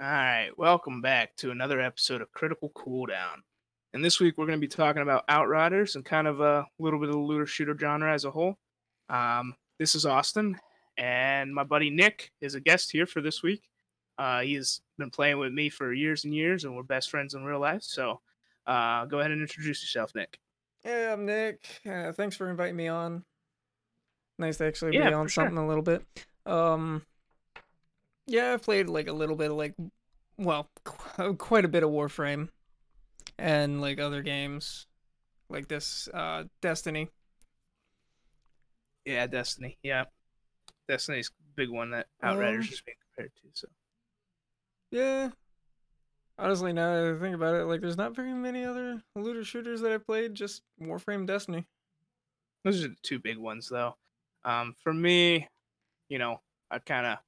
All right, welcome back to another episode of Critical Cooldown. And this week we're going to be talking about Outriders and kind of a little bit of the looter shooter genre as a whole. This is Austin, and my buddy Nick is a guest here for this week. He has been playing with me for years and years, and we're best friends in real life. So go ahead and introduce yourself, Nick. Hey, I'm Nick. Thanks for inviting me on. Nice to actually be on something a little bit. Yeah, I played like a little bit of quite a bit of Warframe and like other games like this, Destiny. Yeah, Destiny. Yeah. Destiny's a big one that Outriders is being compared to, so. Yeah. Honestly, now that I think about it, like there's not very many other looter shooters that I played, just Warframe, Destiny. Those are the two big ones though. For me, you know, I kind of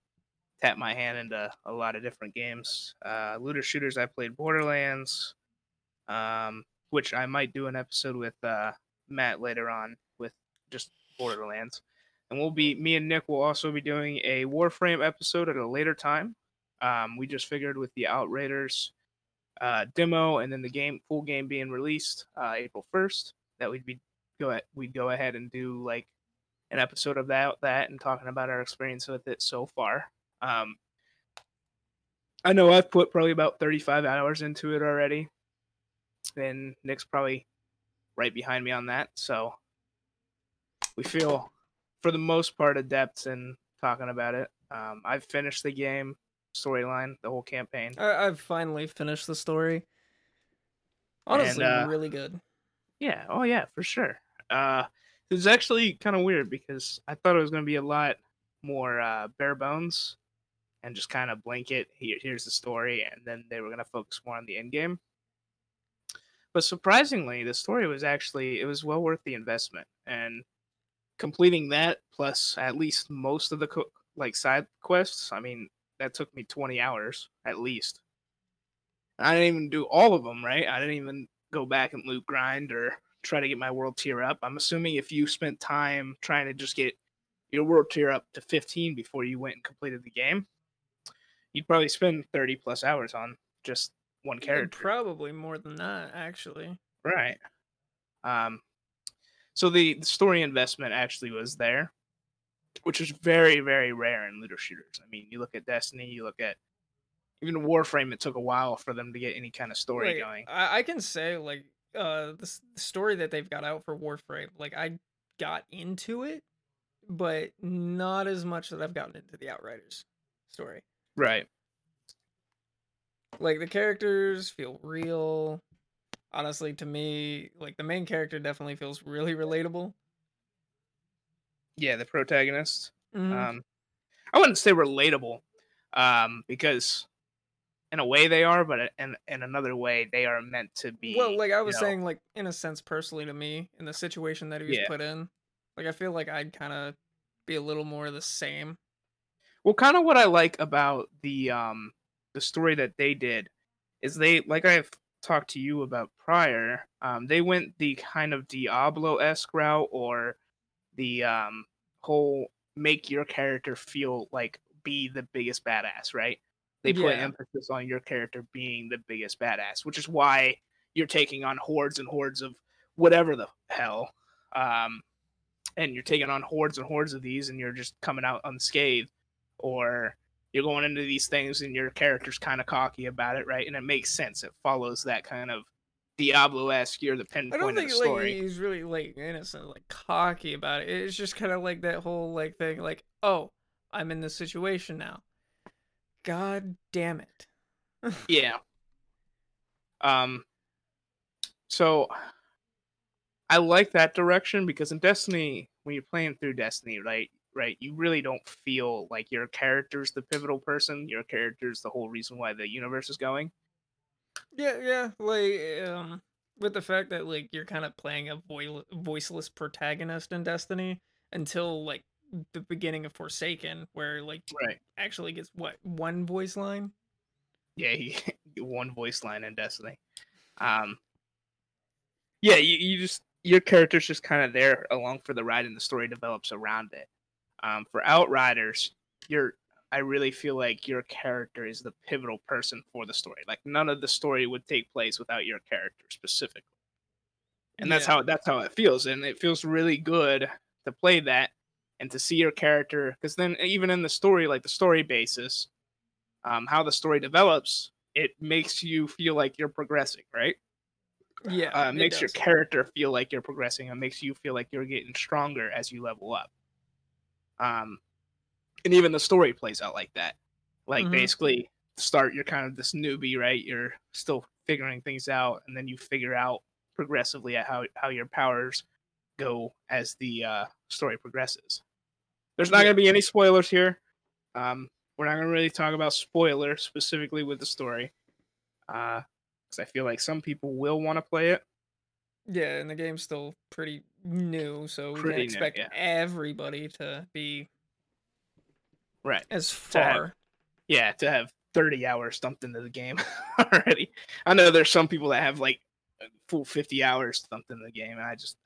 tap my hand into a lot of different games. Looter shooters, I played Borderlands, which I might do an episode with Matt later on with just Borderlands. And me and Nick will also be doing a Warframe episode at a later time. We just figured with the Outriders demo and then the full game being released April 1st, that we'd go ahead and do like an episode of that and talking about our experience with it so far. I know I've put probably about 35 hours into it already, and Nick's probably right behind me on that, so we feel for the most part adept in talking about it. I've finished the game, storyline, the whole campaign. I've finally finished the story. Honestly, and, really good. Yeah, oh yeah, for sure. It was actually kind of weird because I thought it was going to be a lot more bare bones and just kind of blanket, here's the story, and then they were going to focus more on the end game. But surprisingly, the story was actually, it was well worth the investment. And completing that, plus at least most of the side quests, I mean, that took me 20 hours, at least. And I didn't even do all of them, right? I didn't even go back and loot grind or try to get my world tier up. I'm assuming if you spent time trying to just get your world tier up to 15 before you went and completed the game, you'd probably spend 30 plus hours on just one character. Probably more than that, actually. Right. So the story investment actually was there, which is very, very rare in looter shooters. I mean, you look at Destiny, you look at even Warframe, it took a while for them to get any kind of story going. I can say, the story that they've got out for Warframe, I got into it, but not as much that I've gotten into the Outriders story. Right. The characters feel real. Honestly, to me, the main character definitely feels really relatable. Yeah, the protagonist. Mm-hmm. I wouldn't say relatable, because in a way they are, but in another way they are meant to be. Well, I was saying, in a sense, personally to me, in the situation that he was put in, I feel like I'd kind of be a little more the same. Well, kind of what I like about the story that they did is they, like I've talked to you about prior, they went the kind of Diablo-esque route or the whole make your character feel be the biggest badass, right? They put emphasis on your character being the biggest badass, which is why you're taking on hordes and hordes of whatever the hell, and you're taking on hordes and hordes of these, and you're just coming out unscathed. Or you're going into these things and your character's kind of cocky about it, right? And it makes sense. It follows that kind of Diablo-esque, you're the pinpoint of the story. I don't think he's really innocent, cocky about it. It's just kind of that whole thing, oh, I'm in this situation now. God damn it. Yeah. So I like that direction because in Destiny, when you're playing through Destiny, right, you really don't feel like your character's the pivotal person. Your character's the whole reason why the universe is going. Yeah. With the fact that you're kind of playing a voiceless protagonist in Destiny until the beginning of Forsaken, where right. Actually gets what, one voice line. Yeah, he one voice line in Destiny. Yeah, you just your character's just kind of there along for the ride, and the story develops around it. For Outriders, I really feel like your character is the pivotal person for the story. Like, none of the story would take place without your character specifically. And that's how it feels. And it feels really good to play that and to see your character. Because then even in the story, like the story basis, how the story develops, it makes you feel like you're progressing, right? Yeah. It makes your character feel like you're progressing and makes you feel like you're getting stronger as you level up. And even the story plays out like that. Like, basically, you're kind of this newbie, right? You're still figuring things out, and then you figure out progressively at how your powers go as the story progresses. There's not going to be any spoilers here. We're not going to really talk about spoilers specifically with the story. Because I feel like some people will want to play it. Yeah, and the game's still pretty new, so we can expect everybody to be... Right. As far. To have 30 hours dumped into the game already. I know there's some people that have like a full 50 hours dumped into the game, and I just,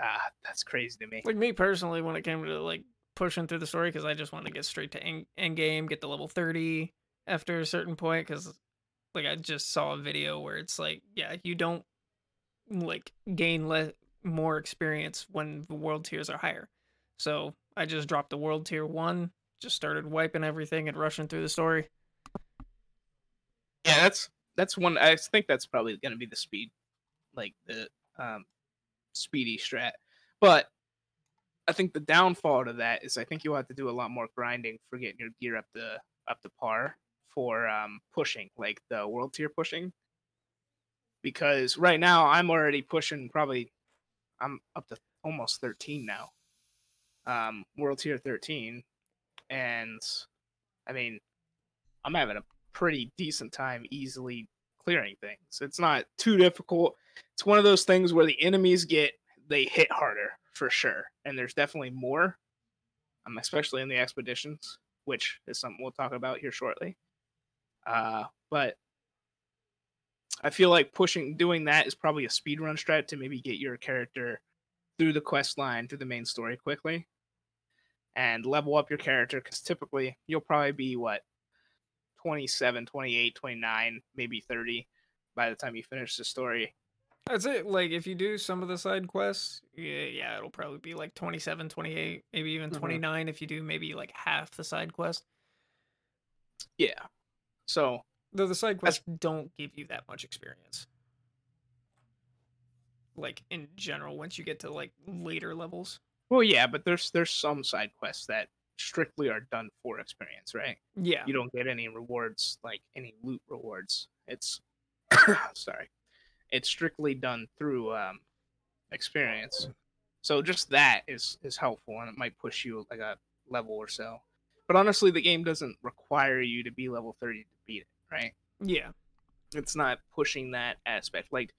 that's crazy to me. Like, me personally, when it came to like pushing through the story, because I just wanted to get straight to end game, get to level 30 after a certain point, because like I just saw a video where it's like, you don't like gain more experience when the world tiers are higher. So I just dropped the world tier 1. Just started wiping everything and rushing through the story. Yeah, that's one. I think that's probably going to be the speed, like the speedy strat. But I think the downfall to that is I think you'll have to do a lot more grinding for getting your gear up to par for pushing, like the world tier pushing. Because right now I'm already pushing. Probably I'm up to almost 13 now. World tier 13. And, I mean, I'm having a pretty decent time easily clearing things. It's not too difficult. It's one of those things where the enemies they hit harder, for sure. And there's definitely more, especially in the expeditions, which is something we'll talk about here shortly. But I feel like doing that is probably a speedrun strat to maybe get your character through the quest line, through the main story quickly. And level up your character, because typically you'll probably be, 27, 28, 29, maybe 30 by the time you finish the story. That's it. Like, if you do some of the side quests, it'll probably be, 27, 28, maybe even 29 if you do maybe, half the side quest. Yeah. So... Though the side quests don't give you that much experience. In general, once you get to, later levels. Well, yeah, but there's some side quests that strictly are done for experience, right? Yeah. You don't get any rewards, any loot rewards. It's, it's strictly done through experience. So just that is helpful, and it might push you a level or so. But honestly, the game doesn't require you to be level 30 to beat it, right? Yeah. It's not pushing that aspect. Like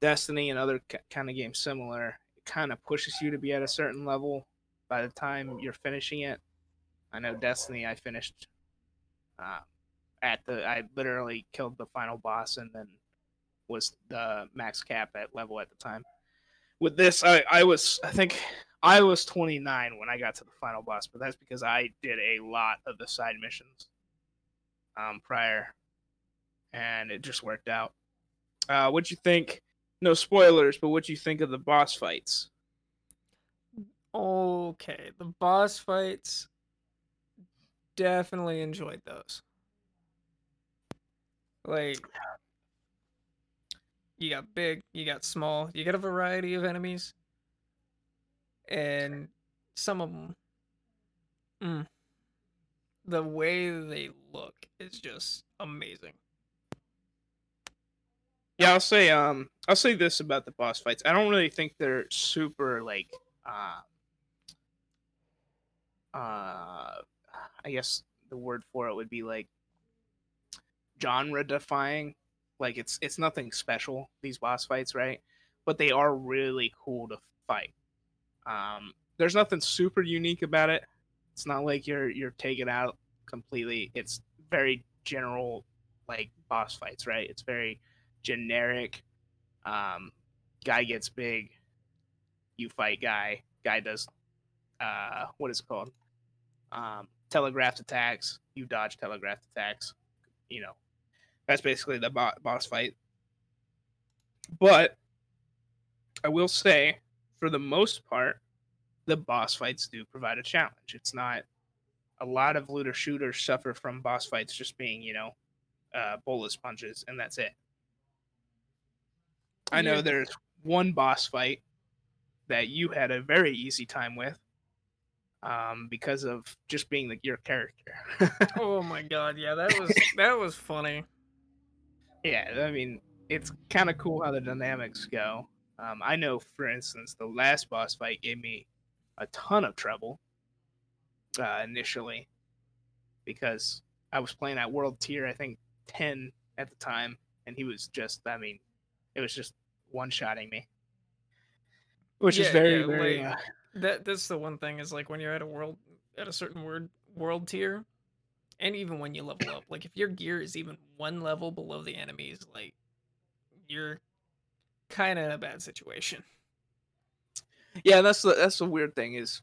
Destiny and other kind of games similar, kind of pushes you to be at a certain level by the time you're finishing it. I know Destiny, I finished I literally killed the final boss and then was the max cap at level at the time. With this, I think I was 29 when I got to the final boss, but that's because I did a lot of the side missions prior, and it just worked out. What'd you think? No spoilers, but what do you think of the boss fights? Okay, the boss fights, definitely enjoyed those. You got big, you got small, you got a variety of enemies, and some of them, the way they look is just amazing. Yeah, I'll say this about the boss fights. I don't really think they're super I guess the word for it would be genre defying. It's nothing special, these boss fights, right? But they are really cool to fight. There's nothing super unique about it. It's not like you're taken out completely. It's very general boss fights, right? It's very generic. Guy gets big, you fight guy does what is it called telegraphed attacks. You dodge telegraphed attacks. You know, that's basically the boss fight. But I will say, for the most part, the boss fights do provide a challenge. It's not... A lot of looter shooters suffer from boss fights just being, you know, bolus punches, and that's it. I know there's one boss fight that you had a very easy time with because of just being your character. Oh my god, yeah, that was funny. Yeah, I mean, it's kind of cool how the dynamics go. I know, for instance, the last boss fight gave me a ton of trouble initially because I was playing at world tier, I think, 10 at the time, and he was just, I mean, it was just one-shotting me, which is very, very. Like, that's the one thing is like when you're at a certain world tier, and even when you level up, like if your gear is even one level below the enemies, like you're kind of in a bad situation. Yeah, that's the weird thing is,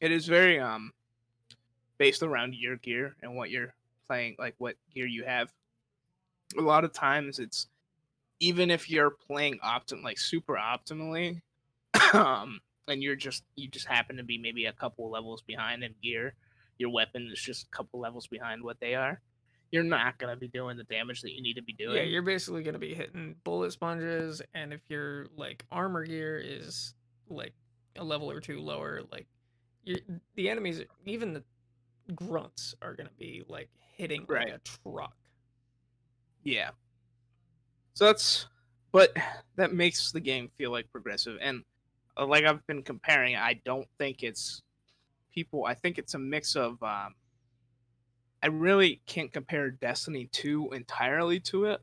it is very based around your gear and what you're playing, like what gear you have. A lot of times it's. Even if you're playing super optimally, and you just happen to be maybe a couple levels behind in gear, your weapon is just a couple levels behind what they are, you're not going to be doing the damage that you need to be doing. Yeah, you're basically going to be hitting bullet sponges, and if your like armor gear is like a level or two lower, like the enemies, even the grunts, are going to be like hitting right. Like a truck. Yeah. So but that makes the game feel like progressive. And like I've been comparing, I don't think it's people. I think it's a mix of, I really can't compare Destiny 2 entirely to it.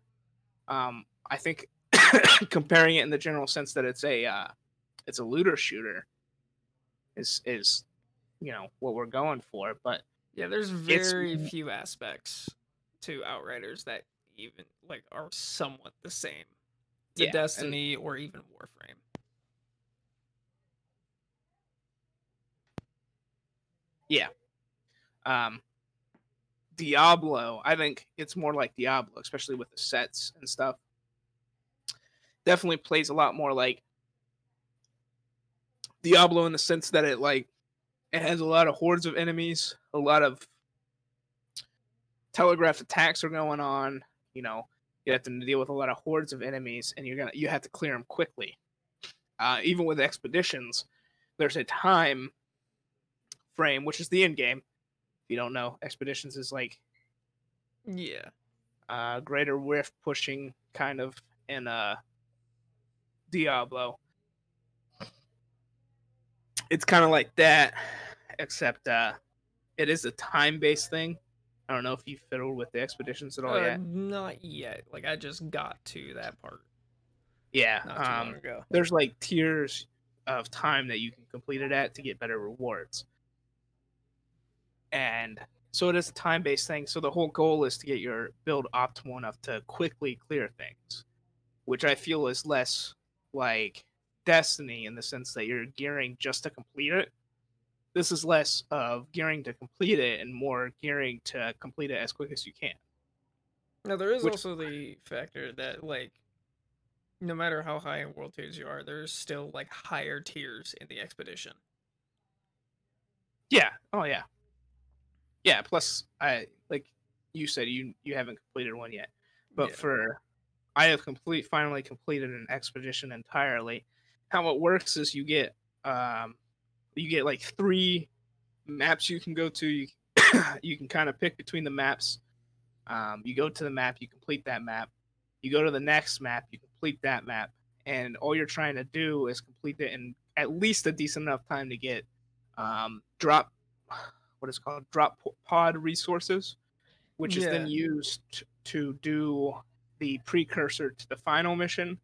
I think comparing it in the general sense that it's a looter shooter is, you know, what we're going for. But yeah, there's very few aspects to Outriders that even like are somewhat the same to Destiny or even Warframe. Yeah. Diablo, I think it's more like Diablo, especially with the sets and stuff. Definitely plays a lot more like Diablo in the sense that it has a lot of hordes of enemies, a lot of telegraphed attacks are going on. You know, you have to deal with a lot of hordes of enemies, and you have to clear them quickly. Even with expeditions, there's a time frame, which is the end game. If you don't know, expeditions is like greater rift pushing kind of in Diablo. It's kind of like that, except it is a time-based thing. I don't know if you fiddled with the expeditions at all yet. Not yet. Like, I just got to that part. Yeah. Not too long ago. There's, like, tiers of time that you can complete it at to get better rewards. And so it is a time-based thing. So the whole goal is to get your build optimal enough to quickly clear things, which I feel is less like Destiny in the sense that you're gearing just to complete it. This is less of gearing to complete it and more gearing to complete it as quick as you can. Now, there is also the factor that, like, no matter how high in world tiers you are, there's still, like, higher tiers in the expedition. Yeah. Oh, yeah. Yeah, plus, I like you said, you haven't completed one yet. But I have finally completed an expedition entirely. How it works is you get... you get like 3 maps you can go to. You can kind of pick between the maps. You go to the map, you complete that map. You go to the next map, you complete that map. And all you're trying to do is complete it in at least a decent enough time to get drop pod resources, which is then used to do the precursor to the final mission.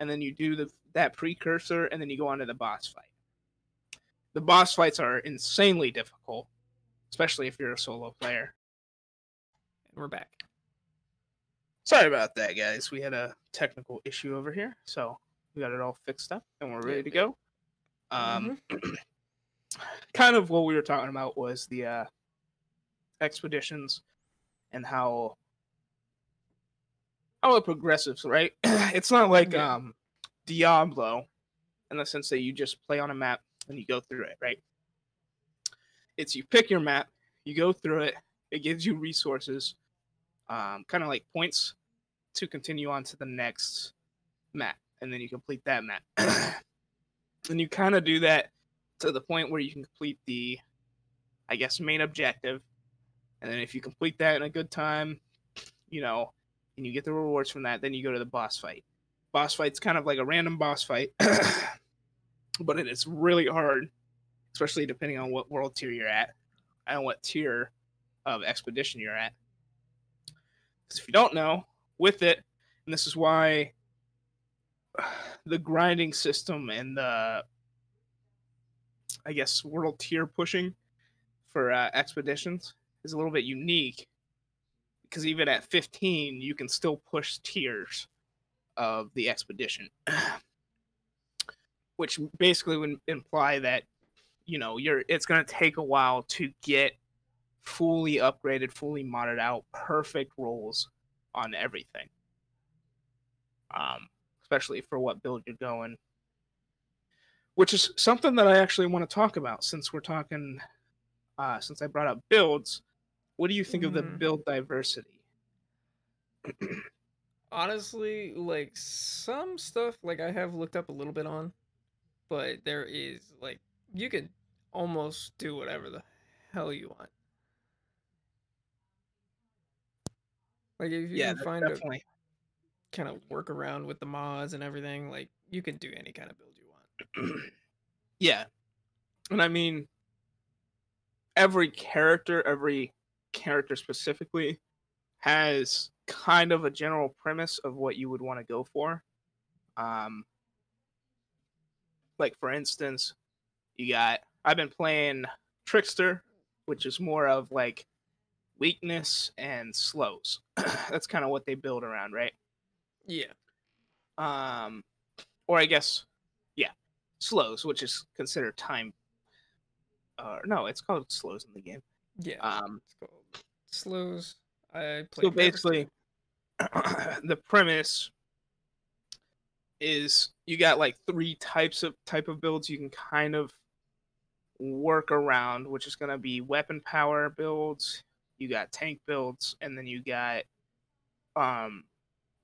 And then you do that precursor, and then you go on to the boss fight. The boss fights are insanely difficult, especially if you're a solo player. And we're back. Sorry about that, guys. We had a technical issue over here, so we got it all fixed up, and we're ready to go. Kind of what we were talking about was the expeditions and how it progresses, right? It's not like Diablo in the sense that you just play on a map and you go through it, right? It's you pick your map, you go through it, it gives you resources, kind of like points to continue on to the next map, and then you complete that map. And you kind of do that to the point where you can complete the, I guess, main objective. And then if you complete that in a good time, you know, and you get the rewards from that, then you go to the boss fight. Boss fight's kind of like a random boss fight, but it is really hard, especially depending on what world tier you're at and what tier of expedition you're at. Because if you don't know, with it, and this is why the grinding system and the, I guess, world tier pushing for expeditions is a little bit unique, because even at 15, you can still push tiers of the expedition, which basically would imply that, you know, it's going to take a while to get fully upgraded, fully modded out, perfect rolls on everything, especially for what build you're going, which is something that I actually want to talk about since we're talking, since I brought up builds. What do you think of the build diversity? Honestly, like, some stuff, like, I have looked up a little bit on, but there is, like, you could almost do whatever the hell you want. Like, if you can find definitely a kind of workaround with the mods and everything, like, you can do any kind of build you want. Yeah. And I mean, every character specifically has kind of a general premise of what you would want to go for. Like, for instance, I've been playing Trickster, which is more of like weakness and slows. That's kind of what they build around, right? Yeah. Or I guess, slows, which is considered time. No, it's called slows in the game. Yeah. It's called slows. So basically, the premise is you got like three type of builds you can kind of work around, which is going to be weapon power builds, you got tank builds, and then you got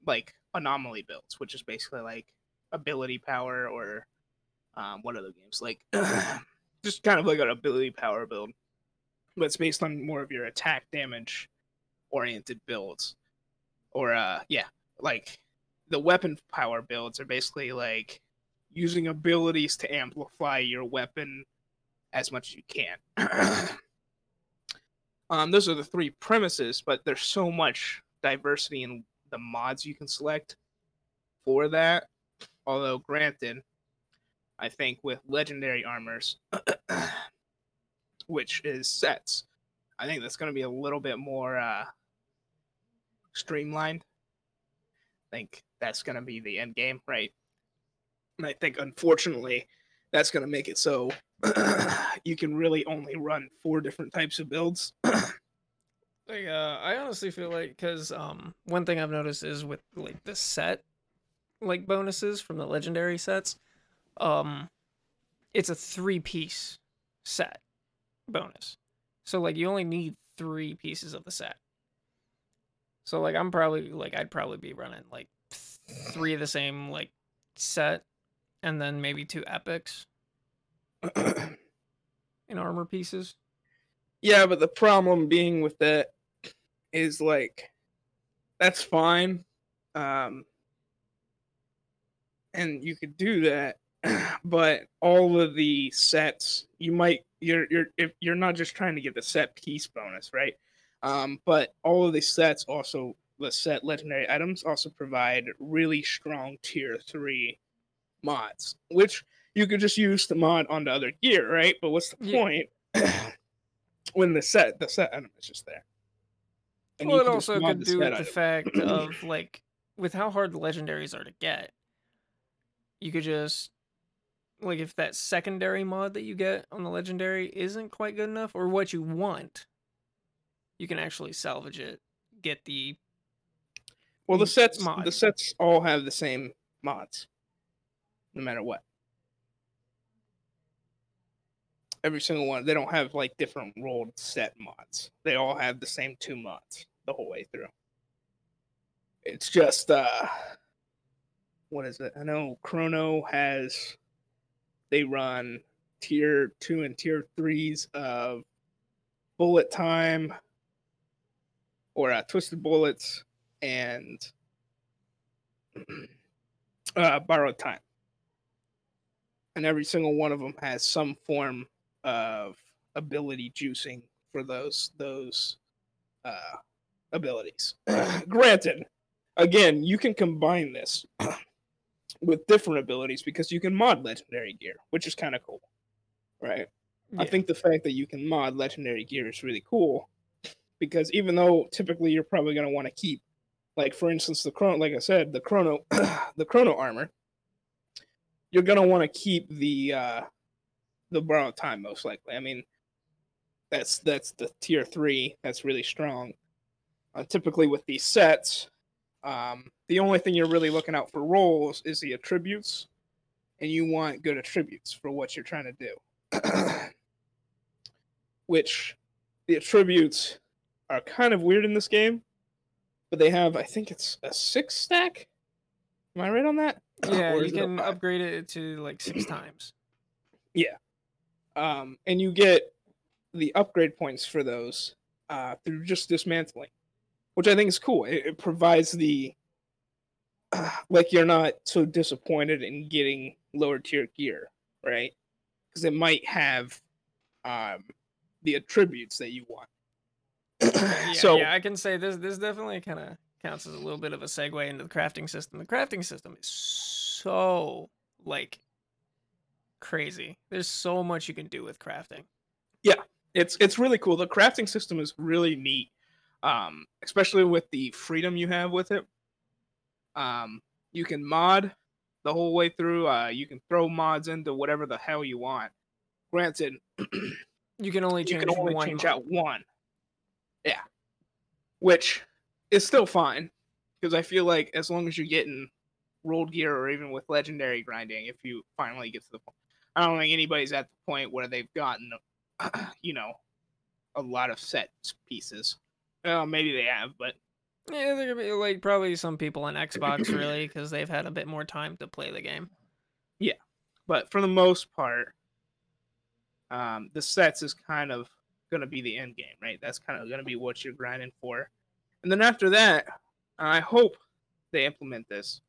like anomaly builds, which is basically like ability power or what other games, like just kind of like an ability power build, but it's based on more of your attack damage oriented builds. Or like the weapon power builds are basically like using abilities to amplify your weapon as much as you can. Those are the three premises, but there's so much diversity in the mods you can select for that. Although, granted, I think with legendary armors, which is sets, I think that's going to be a little bit more streamlined. I think that's going to be the end game, right? And I think, unfortunately, that's going to make it so you can really only run four different types of builds. Like, I honestly feel like, because one thing I've noticed is with like the set, like bonuses from the legendary sets, it's a 3-piece set bonus. So, like, you only need 3 pieces of the set. So, like, I'd probably be running, like, 3 of the same, like, set, and then maybe 2 epics in armor pieces. Yeah, but the problem being with that is, like, that's fine. And you could do that, but all of the sets, you're not just trying to get the set piece bonus, right? But all of the sets also, the set legendary items also provide really strong tier 3 mods, which you could just use to mod onto other gear, right? But what's the point when the set item is just there? And well, it also could do with the fact of, like, with how hard the legendaries are to get, you could just, like, if that secondary mod that you get on the legendary isn't quite good enough, or what you want, you can actually salvage it, get the the sets all have the same mods, no matter what. Every single one. They don't have like different rolled set mods. They all have the same two mods the whole way through. It's just what is it? I know Chrono has. They run tier 2 and tier 3s of bullet time or Twisted Bullets and Borrowed Time. And every single one of them has some form of ability juicing for those abilities. Granted, again, you can combine this with different abilities because you can mod legendary gear, which is kind of cool, right? Yeah. I think the fact that you can mod legendary gear is really cool because even though typically you're probably going to want to keep, like for instance, the Chrono, like I said, the Chrono, the Chrono armor, you're going to want to keep the Borrowed Time most likely. I mean, that's the tier 3 that's really strong. Typically with these sets, the only thing you're really looking out for rolls is the attributes, and you want good attributes for what you're trying to do. Which, the attributes are kind of weird in this game, but they have, I think it's a 6 stack? Am I right on that? Yeah, you can upgrade it to like 6 times. Yeah. And you get the upgrade points for those through just dismantling, which I think is cool. It provides the, like, you're not so disappointed in getting lower tier gear, right? Because it might have the attributes that you want. Yeah, I can say this definitely kind of counts as a little bit of a segue into the crafting system. The crafting system is so, like, crazy. There's so much you can do with crafting. Yeah, it's really cool. The crafting system is really neat. Especially with the freedom you have with it. You can mod the whole way through. You can throw mods into whatever the hell you want. Granted, you can only change out one. Yeah. Which is still fine, because I feel like as long as you're getting rolled gear or even with legendary grinding, if you finally get to the point. I don't think anybody's at the point where they've gotten, a lot of set pieces. Well, maybe they have, but... Yeah, they're going to be, like, probably some people on Xbox, really, because they've had a bit more time to play the game. Yeah, but for the most part, the sets is kind of going to be the end game, right? That's kind of going to be what you're grinding for. And then after that, I hope they implement this.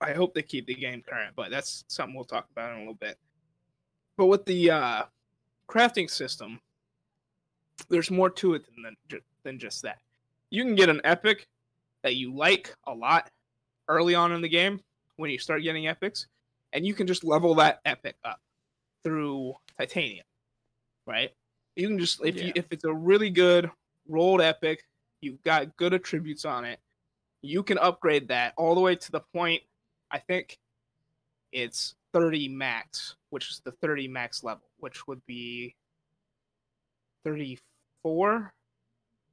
I hope they keep the game current, but that's something we'll talk about in a little bit. But with the crafting system... There's more to it than just that. You can get an epic that you like a lot early on in the game when you start getting epics, and you can just level that epic up through titanium, right? You can just if it's a really good rolled epic, you've got good attributes on it, you can upgrade that all the way to the point. I think it's 30 max, which is the 30 max level, which would be 34,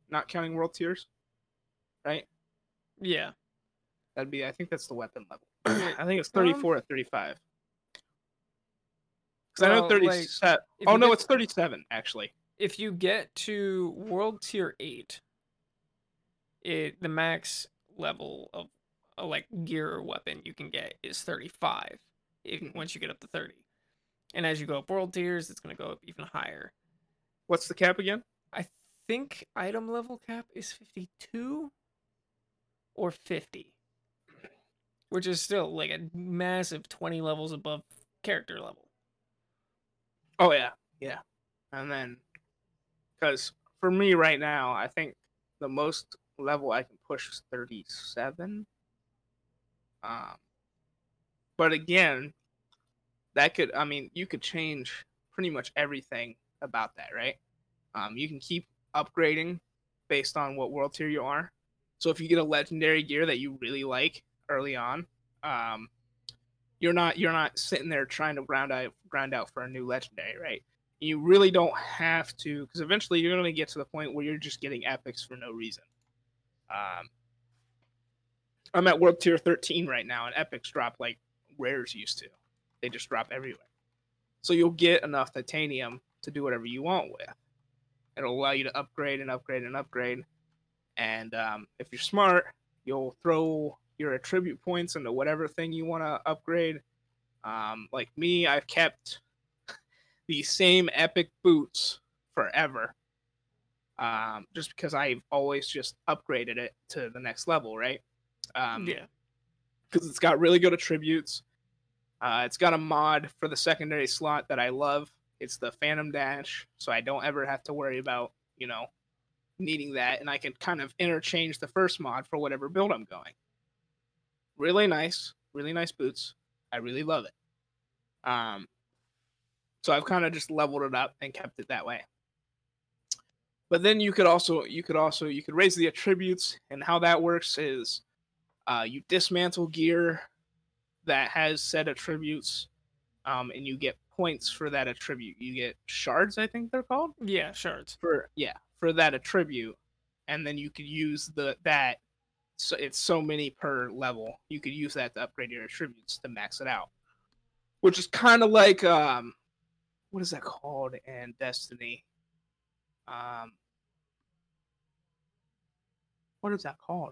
not counting world tiers, right? Yeah, that'd be. I think that's the weapon level. I think it's 34 or 35. Because I know 37. Like, oh no, it's 37 actually. If you get to world tier 8, the max level of like gear or weapon you can get is 35. Once you get up to 30, and as you go up world tiers, it's going to go up even higher. What's the cap again? I think item level cap is 52 or 50, which is still like a massive 20 levels above character level. Oh, yeah. Yeah. And then, because for me right now, I think the most level I can push is 37. But again, you could change pretty much everything about that, right? You can keep upgrading based on what world tier you are. So if you get a legendary gear that you really like early on, you're not sitting there trying to grind out for a new legendary, right? You really don't have to, because eventually you're going to get to the point where you're just getting epics for no reason. I'm at World Tier 13 right now, and epics drop like rares used to. They just drop everywhere. So you'll get enough titanium to do whatever you want with. It'll allow you to upgrade and upgrade and upgrade. And if you're smart, you'll throw your attribute points into whatever thing you want to upgrade. Like me, I've kept the same epic boots forever. Just because I've always just upgraded it to the next level, right? Yeah. Because it's got really good attributes. It's got a mod for the secondary slot that I love. It's the Phantom Dash, so I don't ever have to worry about, you know, needing that. And I can kind of interchange the first mod for whatever build I'm going. Really nice boots. I really love it. So I've kind of just leveled it up and kept it that way. But then you could raise the attributes, and how that works is you dismantle gear that has said attributes, and you get points for that attribute. You get shards, I think they're called. Yeah, shards. For that attribute, and then you could use that. So it's so many per level. You could use that to upgrade your attributes to max it out, which is kind of like what is that called in Destiny? What is that called?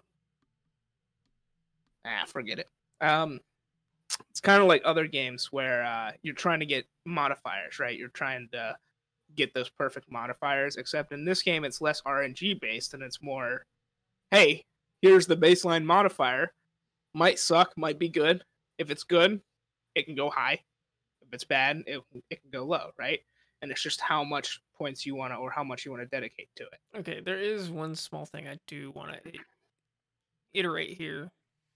Forget it. It's kind of like other games where you're trying to get modifiers, right? You're trying to get those perfect modifiers, except in this game it's less RNG based and it's more, hey, here's the baseline modifier. Might suck, might be good. If it's good, it can go high. If it's bad, it can go low, right? And it's just how much points you want to, or how much you want to dedicate to it. Okay, there is one small thing I do want to iterate here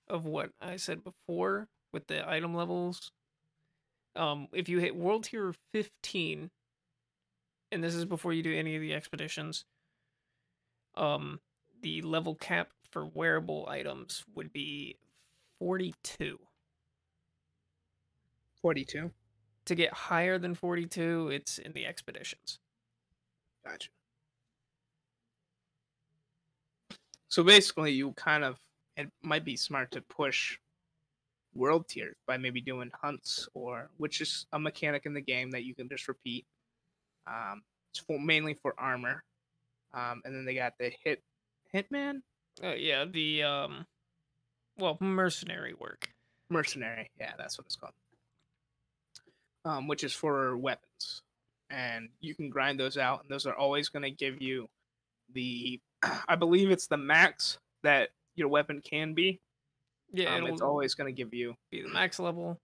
of what I said before with the item levels. If you hit World Tier 15, and this is before you do any of the expeditions, the level cap for wearable items would be 42. 42? To get higher than 42, it's in the expeditions. Gotcha. So basically, it might be smart to push world tiers by maybe doing hunts, which is a mechanic in the game that you can just repeat. It's mainly for armor. And then they got the hitman? Yeah, the, mercenary work. Mercenary, yeah, that's what it's called. Which is for weapons. And you can grind those out, and those are always going to give you I believe it's the max that your weapon can be. Yeah, it's always going to give you the max level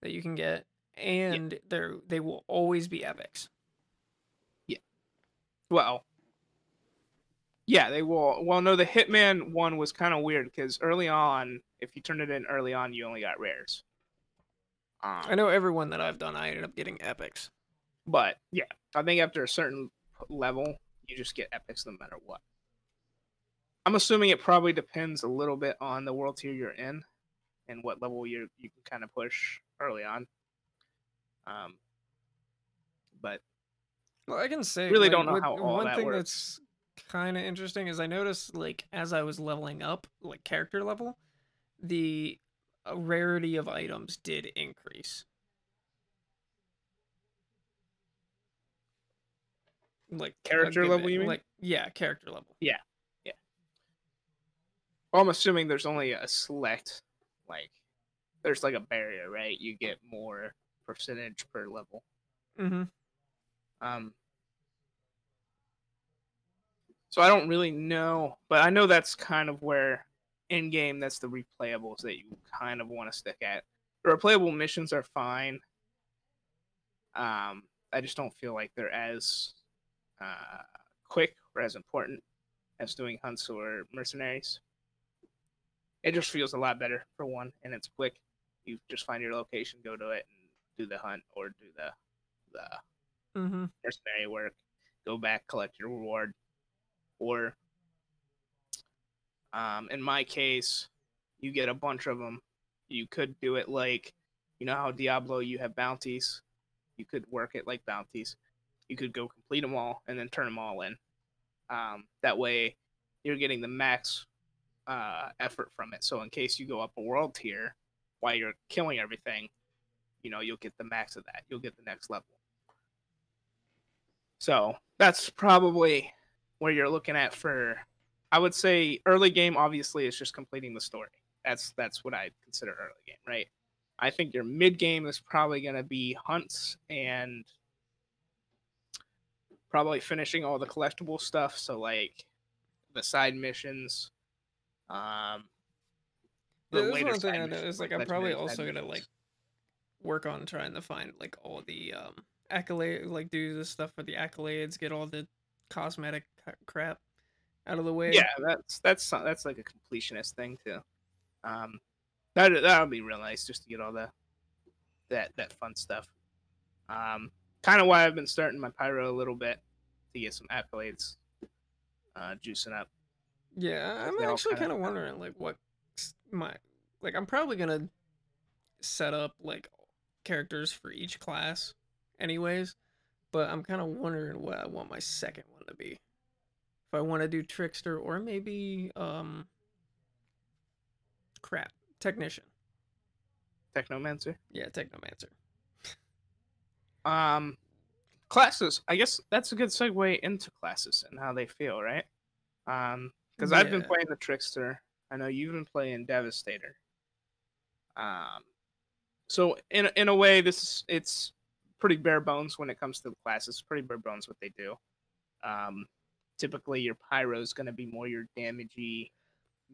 that you can get, and they will always be epics. Yeah. Well... yeah, they will. Well, no, the Hitman one was kind of weird because early on, if you turned it in early on, you only got rares. I know everyone that I've done, I ended up getting epics. But, yeah, I think after a certain level, you just get epics no matter what. I'm assuming it probably depends a little bit on the world tier you're in and what level you can kind of push early on. But well, I can say, really like, don't know how all one that thing works. That's kind of interesting is I noticed, like, as I was leveling up, like character level, the rarity of items did increase. Like character level, you mean? Like, yeah, character level. Yeah, yeah. Well, I'm assuming there's only a select, like, there's like a barrier, right? You get more percentage per level. Mm-hmm. So I don't really know, but I know that's kind of where in-game, that's the replayables that you kind of want to stick at. The replayable missions are fine. I just don't feel like they're as quick or as important as doing hunts or mercenaries. It just feels a lot better, for one, and it's quick. You just find your location, go to it, and do the hunt or do the mercenary work. Go back, collect your reward. Or, in my case, you get a bunch of them. You could do it like, you know how Diablo, you have bounties. You could work it like bounties. You could go complete them all and then turn them all in. That way, you're getting the max effort from it. So in case you go up a world tier while you're killing everything, you know, you'll get the max of that. You'll get the next level. So that's probably where you're looking at for, I would say, early game, obviously, is just completing the story. That's what I consider early game, right? I think your mid game is probably going to be hunts and probably finishing all the collectible stuff. So like the side missions. There's one thing I know is like I'm probably also going to like work on trying to find like all the accolades, like do the stuff for the accolades, get all the cosmetic crap out of the way. Yeah, that's like a completionist thing too. That'll be real nice just to get all that fun stuff. Kind of why I've been starting my pyro a little bit to get some accolades, juicing up. Yeah, I'm actually kind of wondering like what my like I'm probably gonna set up like characters for each class, anyways. But I'm kind of wondering what I want my second one to be. If I want to do Trickster or maybe Technician. Technomancer? Yeah, Technomancer. Classes. I guess that's a good segue into classes and how they feel, right? Because I've been playing the Trickster. I know you've been playing Devastator. So in a way, it's pretty bare bones when it comes to the classes. It's pretty bare bones what they do. Typically, your Pyro is going to be more your damagey,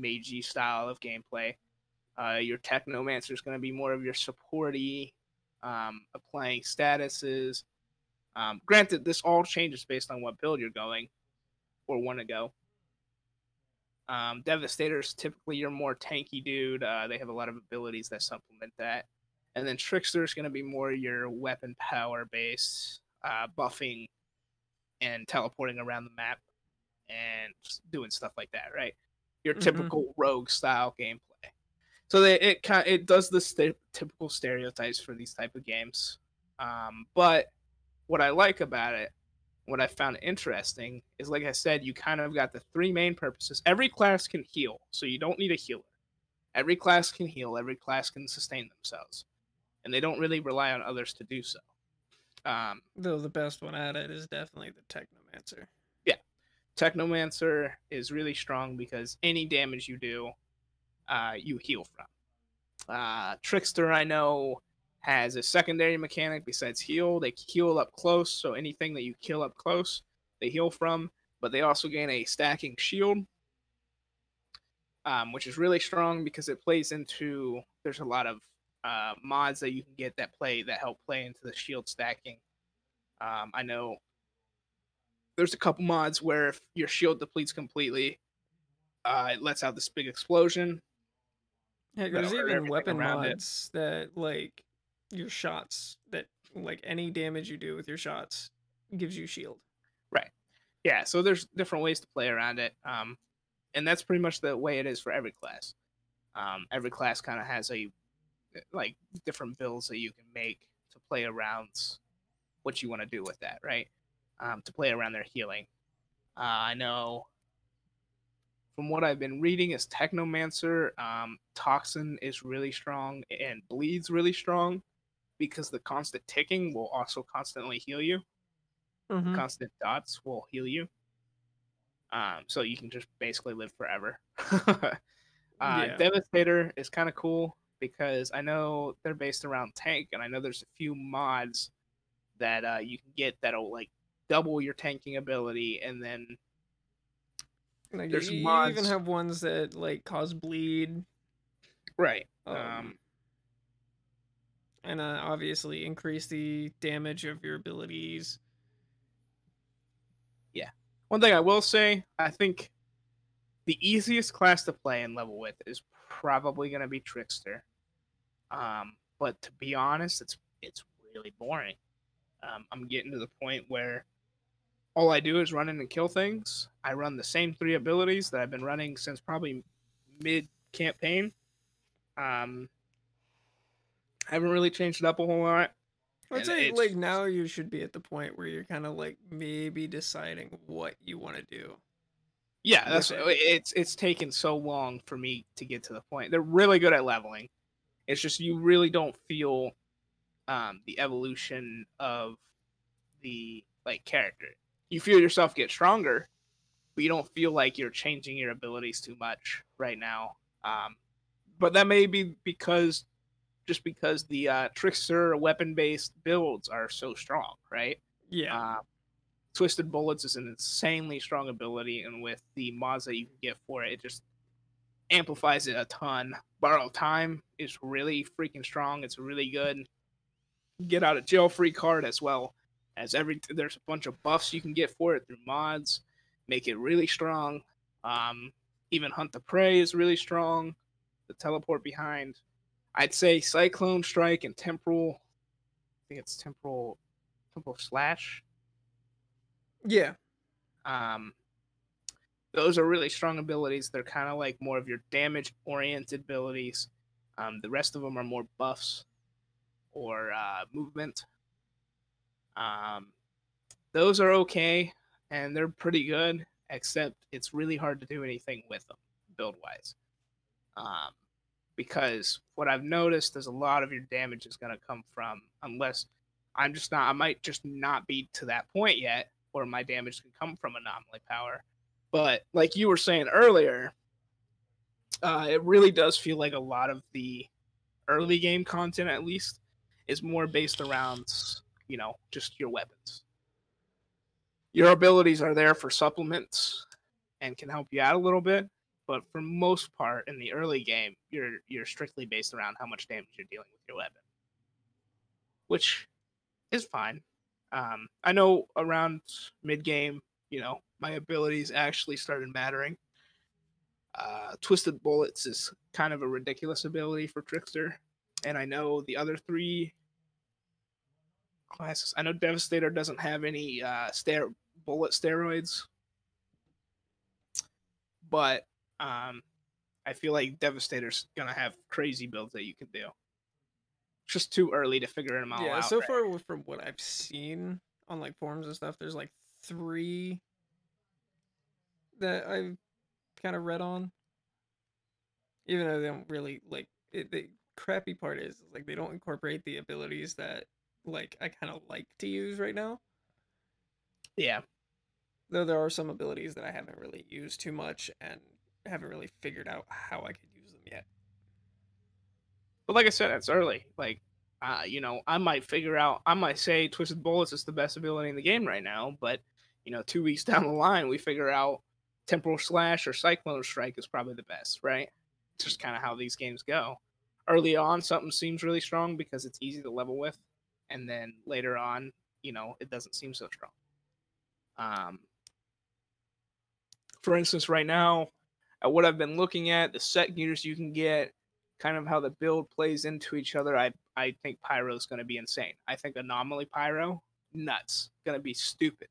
magey style of gameplay. Your Technomancer is going to be more of your supporty, applying statuses. Granted, this all changes based on what build you're going or want to go. Devastator is typically your more tanky dude. They have a lot of abilities that supplement that. And then Trickster is going to be more your weapon power based, buffing and teleporting around the map and doing stuff like that, right? Your typical rogue style gameplay. So it does the typical stereotypes for these type of games. But what I like about it, what I found interesting, is like I said, you kind of got the three main purposes. Every class can heal, so you don't need a healer. Every class can heal. Every class can sustain themselves. And they don't really rely on others to do so. Though the best one at it is definitely the Technomancer. Yeah. Technomancer is really strong because any damage you do, you heal from. Trickster, I know, has a secondary mechanic besides heal. They heal up close, so anything that you kill up close, they heal from. But they also gain a stacking shield, which is really strong because it plays into... There's a lot of mods that you can get that help play into the shield stacking. I know there's a couple mods where if your shield depletes completely, it lets out this big explosion. Heck, there's even weapon mods that, like, your shots, that, like, any damage you do with your shots gives you shield. Right. Yeah, so there's different ways to play around it. And that's pretty much the way it is for every class. Every class kind of has, like, different builds that you can make to play around what you want to do with that, right? To play around their healing. I know... From what I've been reading is Technomancer, Toxin is really strong and Bleed's really strong because the constant ticking will also constantly heal you. Mm-hmm. Constant dots will heal you. So you can just basically live forever. Devastator is kind of cool because I know they're based around tank and I know there's a few mods that you can get that'll like double your tanking ability and then like there's you mods. Even have ones that like cause bleed, right? And obviously increase the damage of your abilities. Yeah, one thing I will say, I think the easiest class to play and level with is probably going to be Trickster. But to be honest, it's really boring. I'm getting to the point where all I do is run in and kill things. I run the same three abilities that I've been running since probably mid-campaign. I haven't really changed it up a whole lot. I'd say like now you should be at the point where you're kind of like maybe deciding what you want to do. Yeah, that's it's taken so long for me to get to the point. They're really good at leveling. It's just you really don't feel the evolution of the like character. You feel yourself get stronger, but you don't feel like you're changing your abilities too much right now. But that may be because just because the Trickster weapon-based builds are so strong, right? Yeah. Twisted Bullets is an insanely strong ability, and with the mods that you can get for it, it just amplifies it a ton. Borrowed Time is really freaking strong. It's really good. Get out of jail free card as well. There's a bunch of buffs you can get for it through mods. Make it really strong. Even Hunt the Prey is really strong. The teleport behind. I'd say Cyclone Strike and Temporal. I think it's Temporal Slash. Yeah. Those are really strong abilities. They're kind of like more of your damage-oriented abilities. The rest of them are more buffs or movement. Those are okay, and they're pretty good, except it's really hard to do anything with them, build-wise. Because what I've noticed is a lot of your damage is going to come from, unless I might just not be to that point yet, or my damage can come from anomaly power. But like you were saying earlier, it really does feel like a lot of the early game content, at least, is more based around, just your weapons. Your abilities are there for supplements and can help you out a little bit. But for most part, in the early game, you're strictly based around how much damage you're dealing with your weapon, which is fine. I know around mid-game, my abilities actually started mattering. Twisted Bullets is kind of a ridiculous ability for Trickster. And I know the other three classes. I know Devastator doesn't have any bullet steroids. But I feel like Devastator's going to have crazy builds that you can do. Just too early to figure them all out. Yeah, so far from what I've seen on like forums and stuff, there's like three that I've kind of read on. Even though they don't really the crappy part is like they don't incorporate the abilities that like I kind of like to use right now. Yeah. Though there are some abilities that I haven't really used too much and haven't really figured out how I could use them yet. But like I said, it's early. Like, I might say Twisted Bullets is the best ability in the game right now, but, 2 weeks down the line, we figure out Temporal Slash or Cyclone Strike is probably the best, right? It's just kind of how these games go. Early on, something seems really strong because it's easy to level with, and then later on, it doesn't seem so strong. For instance, right now, at what I've been looking at, the set gears you can get, kind of how the build plays into each other, I think Pyro's going to be insane. I think Anomaly Pyro, nuts. Going to be stupid.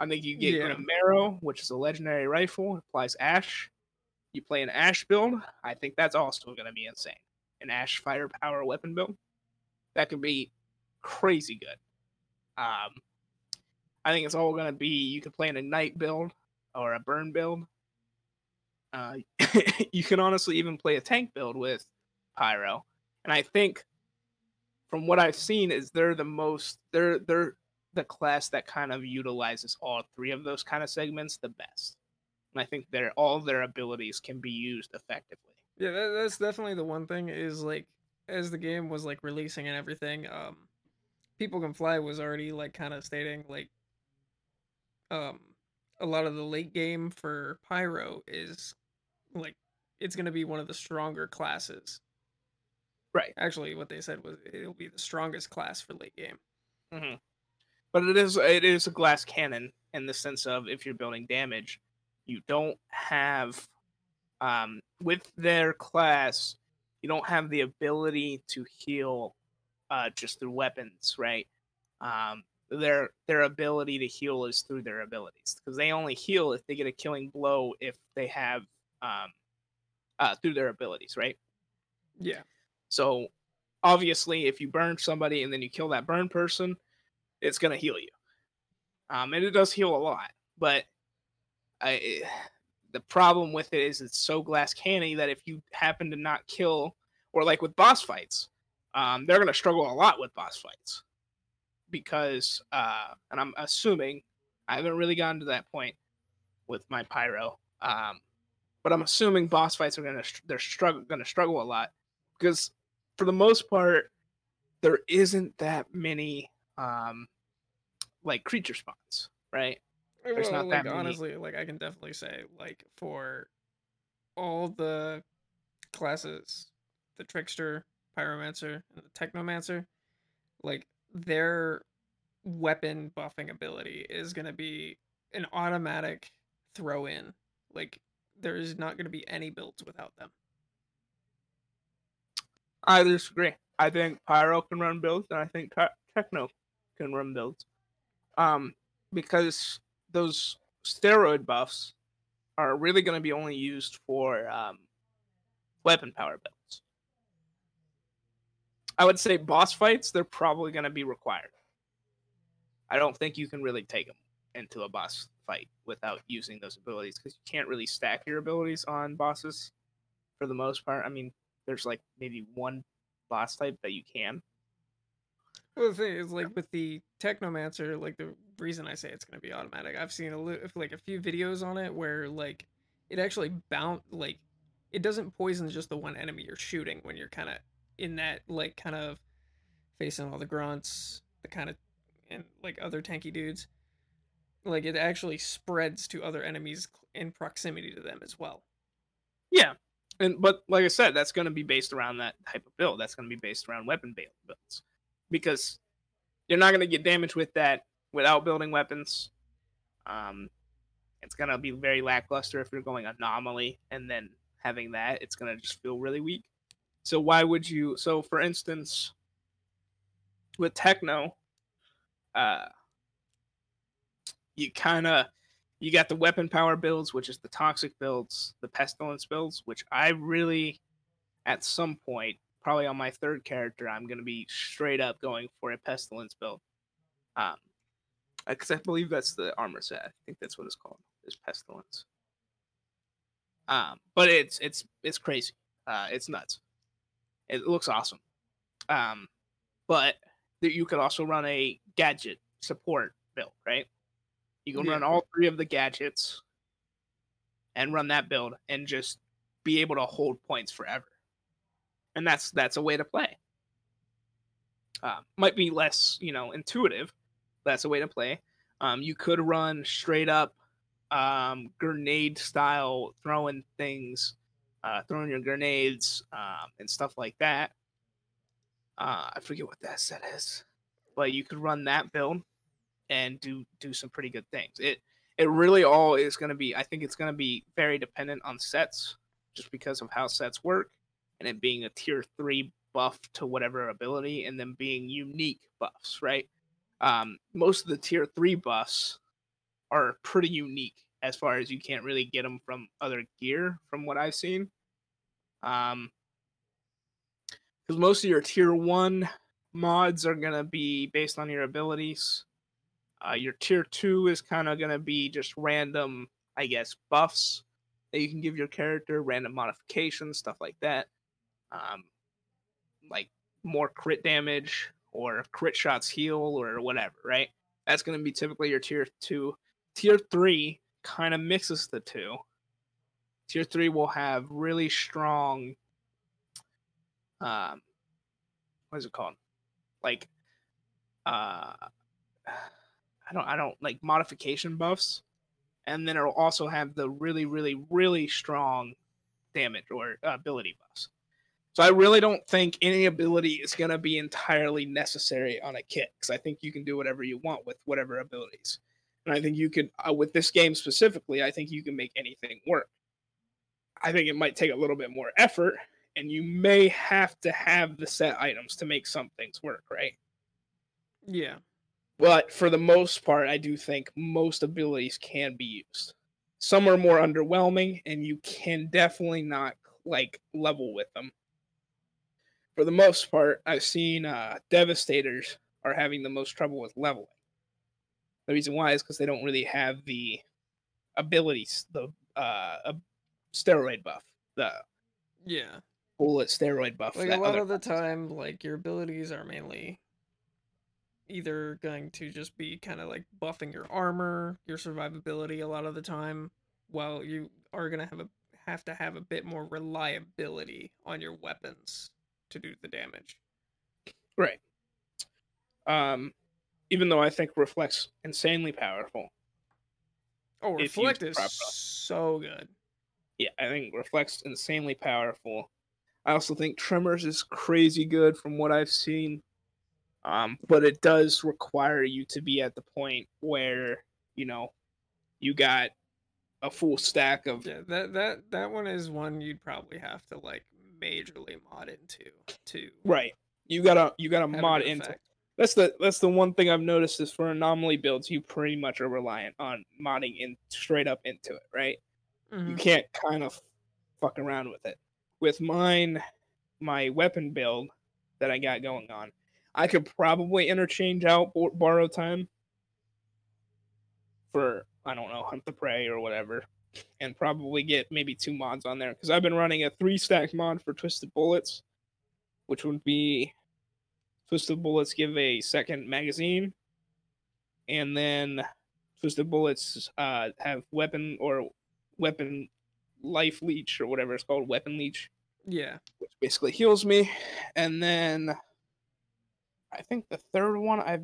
I think you get an Amaro, which is a legendary rifle. It applies Ash. You play an Ash build. I think that's also going to be insane. An Ash firepower weapon build. That could be crazy good. I think it's all going to be, you could play an Ignite build or a Burn build. You can honestly even play a tank build with Pyro, and I think from what I've seen is they're the class that kind of utilizes all three of those kind of segments the best, and I think all their abilities can be used effectively. Yeah, that's definitely the one thing is like as the game was like releasing and everything, People Can Fly was already like kind of stating like a lot of the late game for Pyro is like it's going to be one of the stronger classes. Right. Actually, what they said was it'll be the strongest class for late game. Mm-hmm. But it is a glass cannon in the sense of if you're building damage, you don't have with their class, you don't have the ability to heal just through weapons, right? Their ability to heal is through their abilities because they only heal if they get a killing blow if they have through their abilities, right? Yeah. So obviously, if you burn somebody and then you kill that burn person, it's going to heal you. And it does heal a lot. But the problem with it is it's so glass canny that if you happen to not kill, or like with boss fights, they're going to struggle a lot with boss fights. Because, and I'm assuming, I haven't really gotten to that point with my Pyro, but I'm assuming boss fights are going to struggle a lot. Because for the most part, there isn't that many like creature spawns, right? There's not that many. Honestly, like I can definitely say, like for all the classes, the Trickster, Pyromancer, and the Technomancer, like their weapon buffing ability is going to be an automatic throw in. Like there's not going to be any builds without them. I disagree. I think Pyro can run builds, and I think Techno can run builds. Because those steroid buffs are really going to be only used for weapon power builds. I would say boss fights, they're probably going to be required. I don't think you can really take them into a boss fight without using those abilities, because you can't really stack your abilities on bosses for the most part. I mean, there's like maybe one boss type that you can. Well, the thing is, like with the Technomancer, like the reason I say it's going to be automatic, I've seen a few videos on it where like it actually it doesn't poison just the one enemy you're shooting when you're kind of in that like kind of facing all the grunts, the kind of and like other tanky dudes. Like it actually spreads to other enemies in proximity to them as well. Yeah. But like I said, that's going to be based around that type of build. That's going to be based around weapon builds, because you're not going to get damage with that without building weapons. It's going to be very lackluster if you're going anomaly and then having that. It's going to just feel really weak. So why would you? So for instance, with Techno, you got the weapon power builds, which is the toxic builds, the pestilence builds, which I really, at some point, probably on my third character, I'm going to be straight up going for a pestilence build. Because I believe that's the armor set. I think that's what it's called, is pestilence. But it's crazy. It's nuts. It looks awesome. But you could also run a gadget support build, right? You can run all three of the gadgets and run that build and just be able to hold points forever. And that's a way to play. Might be less, intuitive. That's a way to play. You could run straight up grenade style, throwing your grenades and stuff like that. I forget what that set is, but you could run that build and do some pretty good things. It really all is going to be, I think it's going to be very dependent on sets, just because of how sets work, and it being a tier 3 buff to whatever ability, and then being unique buffs, right? Most of the tier 3 buffs are pretty unique, as far as you can't really get them from other gear, from what I've seen. Because most of your tier 1 mods are going to be based on your abilities. Your tier 2 is kind of going to be just random, I guess, buffs that you can give your character, random modifications, stuff like that. Like more crit damage or crit shots heal or whatever, right? That's going to be typically your tier 2. Tier 3 kind of mixes the two. Tier 3 will have really strong, what is it called? Like, I don't like modification buffs, and then it'll also have the really, really, really strong damage or ability buffs. So I really don't think any ability is going to be entirely necessary on a kit, because I think you can do whatever you want with whatever abilities. And I think you could, with this game specifically, I think you can make anything work. I think it might take a little bit more effort, and you may have to have the set items to make some things work, right? Yeah. But for the most part, I do think most abilities can be used. Some are more underwhelming, and you can definitely not like level with them. for the most part, I've seen Devastators are having the most trouble with leveling. The reason why is because they don't really have the abilities, the steroid buff, the bullet steroid buff. Like a lot of the time, like your abilities are mainly either going to just be kind of like buffing your armor, your survivability a lot of the time, while you are going to have to have a bit more reliability on your weapons to do the damage. Right. Even though I think Reflect's insanely powerful. Oh, Reflect is so good. Yeah, I think Reflect's insanely powerful. I also think Tremors is crazy good from what I've seen. But it does require you to be at the point where, you know, you got a full stack of... Yeah, that one is one you'd probably have to, like, majorly mod into, too. Right. You gotta mod into... That's the one thing I've noticed is for anomaly builds, you pretty much are reliant on modding in straight up into it, right? Mm-hmm. You can't kind of fuck around with it. With my weapon build that I got going on, I could probably interchange out Borrowed Time for, I don't know, Hunt the Prey or whatever, and probably get maybe 2 mods on there, because I've been running a 3-stack mod for Twisted Bullets, which would be... Twisted Bullets give a second magazine, and then Twisted Bullets have weapon life leech or whatever it's called, weapon leech. Yeah. Which basically heals me. And then I think the third one I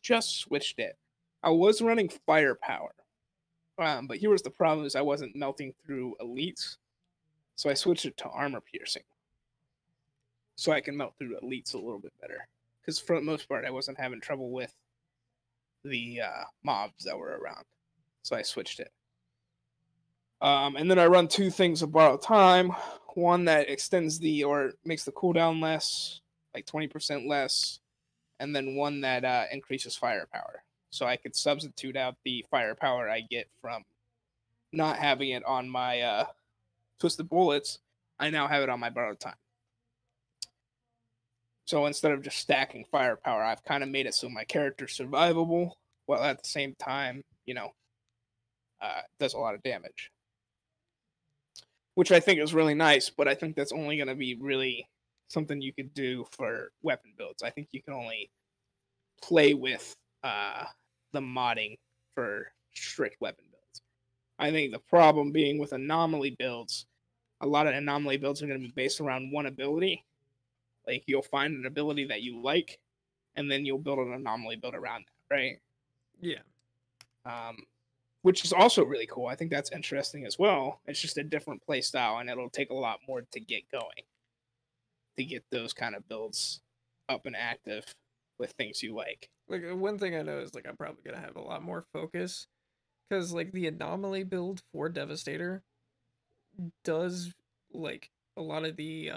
just switched it. I was running firepower, but here was the problem is I wasn't melting through elites, so I switched it to armor piercing. So I can melt through elites a little bit better. Because for the most part, I wasn't having trouble with the mobs that were around. So I switched it. And then I run 2 things of Borrowed Time. One that extends or makes the cooldown less, like 20% less. And then one that increases firepower. So I could substitute out the firepower I get from not having it on my Twisted Bullets. I now have it on my Borrowed Time. So instead of just stacking firepower, I've kind of made it so my character's survivable, while at the same time, you know, does a lot of damage. Which I think is really nice, but I think that's only going to be really something you could do for weapon builds. I think you can only play with the modding for strict weapon builds. I think the problem being with anomaly builds, a lot of anomaly builds are going to be based around one ability. Like, you'll find an ability that you like, and then you'll build an anomaly build around that, right? Yeah. Which is also really cool. I think that's interesting as well. It's just a different play style, and it'll take a lot more to get going, to get those kind of builds up and active with things you like. Like, one thing I know is, like, I'm probably going to have a lot more focus, because, like, the anomaly build for Devastator does, like, a lot of the...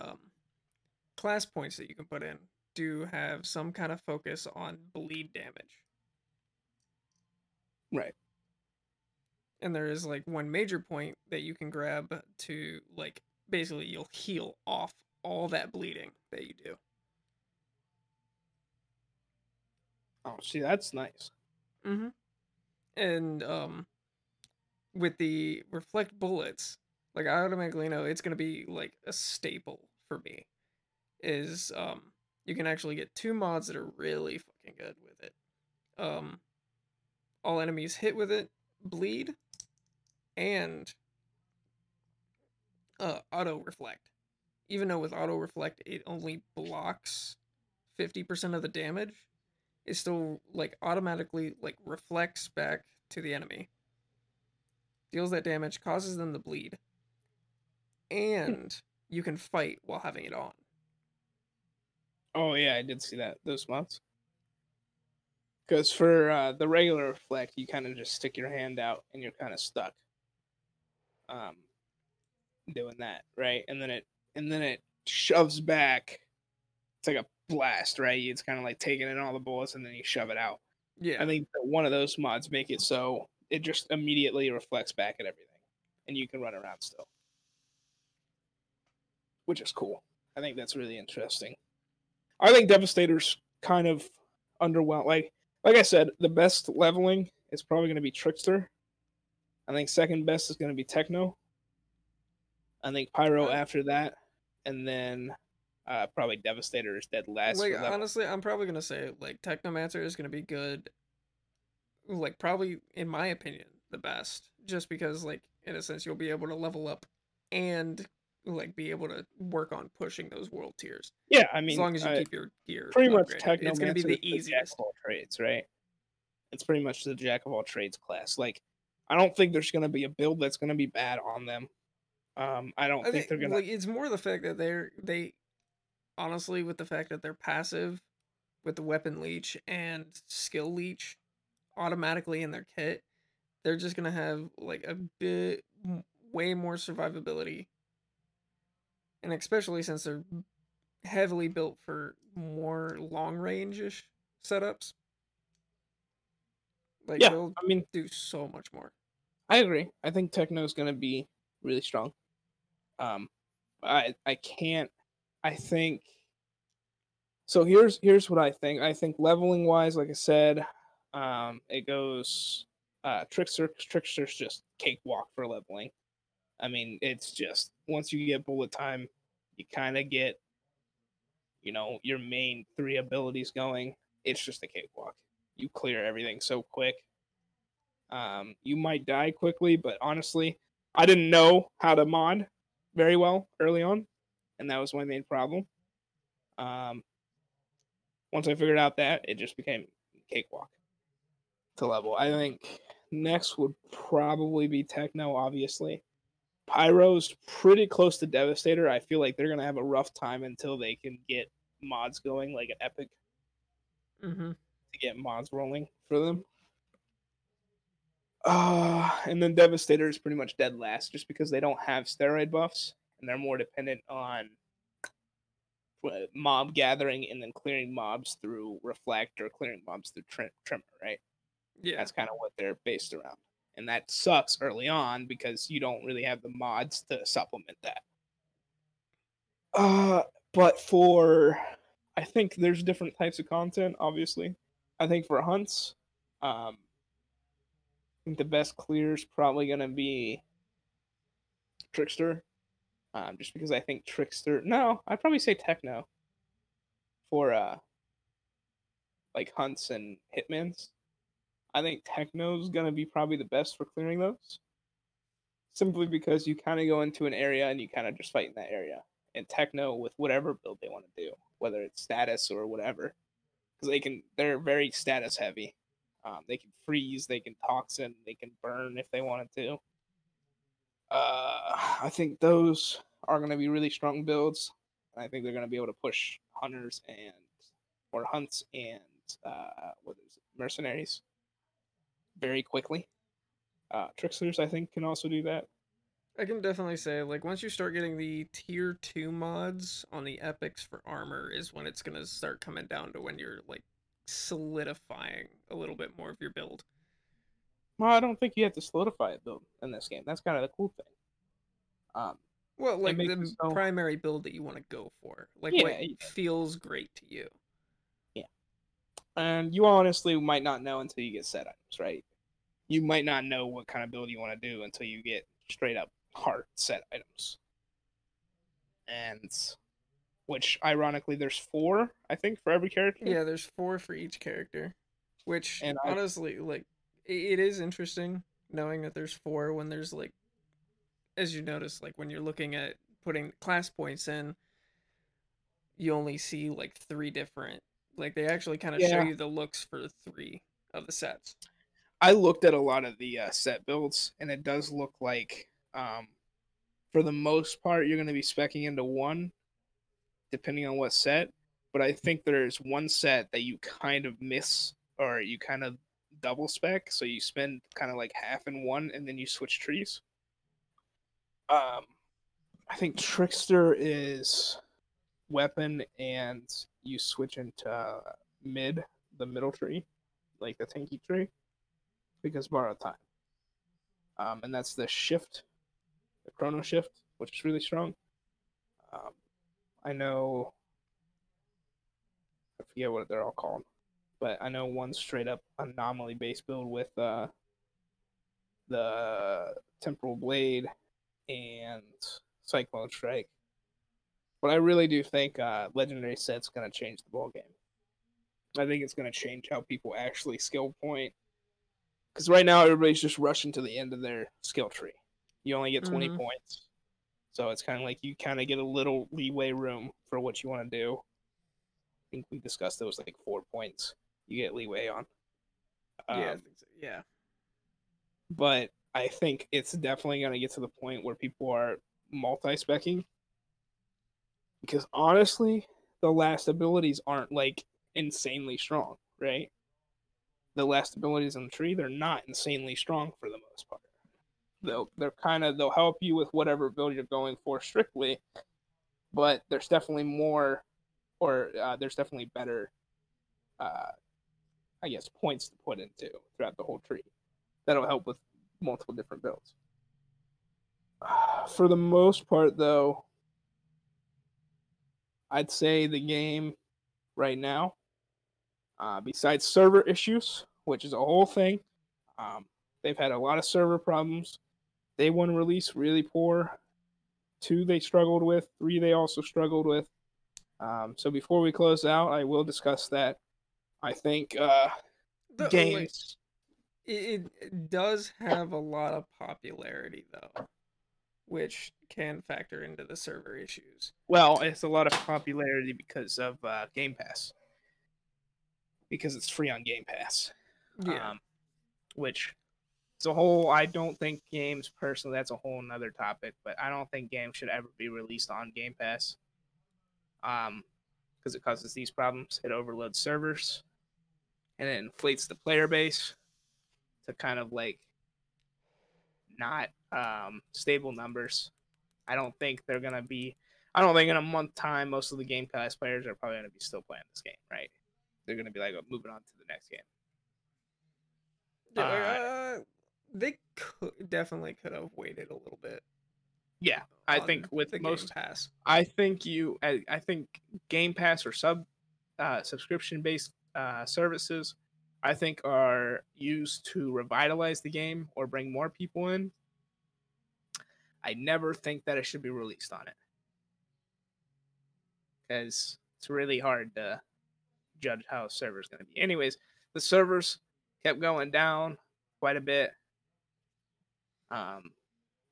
class points that you can put in do have some kind of focus on bleed damage. Right. And there is like one major point that you can grab to like basically you'll heal off all that bleeding that you do. Oh, see, that's nice. Mm-hmm. And with the Reflect bullets, like I automatically know it's going to be like a staple for me. Is you can actually get 2 mods that are really fucking good with it. All enemies hit with it, bleed, and auto-reflect. Even though with auto-reflect it only blocks 50% of the damage, it still like automatically like reflects back to the enemy. Deals that damage, causes them to bleed. And you can fight while having it on. Oh, yeah, I did see that, those mods. Because for the regular Reflect, you kind of just stick your hand out and you're kind of stuck doing that, right? And then it shoves back. It's like a blast, right? It's kind of like taking in all the bullets and then you shove it out. Yeah. I think that one of those mods make it so it just immediately reflects back at everything. And you can run around still. Which is cool. I think that's really interesting. I think Devastator's kind of underwhelmed. Like I said, the best leveling is probably going to be Trickster. I think second best is going to be Techno. I think Pyro after that, and then probably Devastator is dead last. Like honestly, I'm probably going to say like Technomancer is going to be good. Like probably, in my opinion, the best, just because like in a sense you'll be able to level up and like be able to work on pushing those world tiers. Yeah, I mean, as long as you keep your gear pretty much Technomancer, it's going to be the easiest of all trades, right? It's pretty much the jack of all trades class. Like, I don't think there's going to be a build that's going to be bad on them. I think they're going to. Like, it's more the fact that they honestly, with the fact that they're passive with the weapon leech and skill leech automatically in their kit, they're just going to have like a bit way more survivability. And especially since they're heavily built for more long range-ish setups. Like, yeah, they'll do so much more. I agree. I think Techno's going to be really strong. So here's what I think. I think leveling-wise, like I said, it goes Trickster. Trickster's just cakewalk for leveling. I mean, it's just, once you get bullet time, you kind of get, your main three abilities going. It's just a cakewalk. You clear everything so quick. You might die quickly, but honestly, I didn't know how to mod very well early on, and that was my main problem. Once I figured out that, it just became cakewalk to level. I think next would probably be Techno, obviously. Pyro's pretty close to Devastator. I feel like they're going to have a rough time until they can get mods going, like an Epic, to get mods rolling for them. And then Devastator is pretty much dead last, just because they don't have steroid buffs, and they're more dependent on mob gathering and then clearing mobs through Reflect or clearing mobs through Tremor, right? Yeah. That's kind of what they're based around. And that sucks early on because you don't really have the mods to supplement that. I think there's different types of content, obviously. I think for hunts, I think the best clear is probably going to be Trickster. Just because I think Trickster... No, I'd probably say Techno for hunts and hitmans. I think Techno's going to be probably the best for clearing those. Simply because you kind of go into an area and you kind of just fight in that area. And Techno with whatever build they want to do, whether it's status or whatever. Because they're very status heavy. They can freeze, they can toxin, they can burn if they wanted to. I think those are going to be really strong builds. And I think they're going to be able to push hunts and mercenaries very quickly. Tricksters, I think, can also do that. I can definitely say, once you start getting the tier 2 mods on the epics for armor is when it's going to start coming down to when you're, solidifying a little bit more of your build. Well, I don't think you have to solidify a build in this game. That's kind of the cool thing. The primary build that you want to go for. Feels great to you. And you honestly might not know until you get set items, right? You might not know what kind of build you want to do until you get straight up hard set items. And, which, ironically, there's 4, I think, for every character. Yeah, there's 4 for each character. Which, honestly, it is interesting knowing that there's 4 when there's, as you notice, when you're looking at putting class points in, you only see, 3 different. They actually kind of show you the looks for 3 of the sets. I looked at a lot of the set builds, and it does look like, for the most part, you're going to be speccing into 1, depending on what set. But I think there's 1 set that you kind of miss, or you kind of double spec, so you spend kind of half in 1, and then you switch trees. I think Trickster is weapon and... you switch into the middle tree, the tanky tree, because Borrowed Time. And that's the Chrono shift, which is really strong. I know, I forget what they're all called, but I know one straight up anomaly based build with the Temporal Blade and Cyclone Strike. But I really do think Legendary Set's going to change the ballgame. I think it's going to change how people actually skill point. Because right now, everybody's just rushing to the end of their skill tree. You only get 20 points. So it's kind of like you kind of get a little leeway room for what you want to do. I think we discussed those like 4 points you get leeway on. Yeah, I think so. Yeah. But I think it's definitely going to get to the point where people are multi-speccing. Because honestly, the last abilities aren't like insanely strong, right? The last abilities in the tree, they're not insanely strong for the most part. They'll help you with whatever build you're going for strictly, but there's definitely more, or there's definitely better, I guess, points to put into throughout the whole tree. That'll help with multiple different builds. For the most part, though, I'd say the game right now, besides server issues, which is a whole thing, they've had a lot of server problems. Day one release, really poor. 2, they struggled with. 3, they also struggled with. So before we close out, I will discuss that. I think games... It does have a lot of popularity, though, which can factor into the server issues. Well, it's a lot of popularity because of Game Pass. Because it's free on Game Pass. Yeah. Which... I don't think games, personally, that's a whole nother topic, but I don't think games should ever be released on Game Pass. Because it causes these problems. It overloads servers, and it inflates the player base to kind of, like, not stable numbers. I don't think they're going to be... I don't think in a month time, most of the Game Pass players are probably going to be still playing this game, right? They're going to be like, oh, moving on to the next game. They definitely could have waited a little bit. Yeah, I think with the most Game Pass, I think Game Pass or subscription-based services, I think are used to revitalize the game or bring more people in. I never think that it should be released on it, because it's really hard to judge how a server is going to be. Anyways, the servers kept going down quite a bit.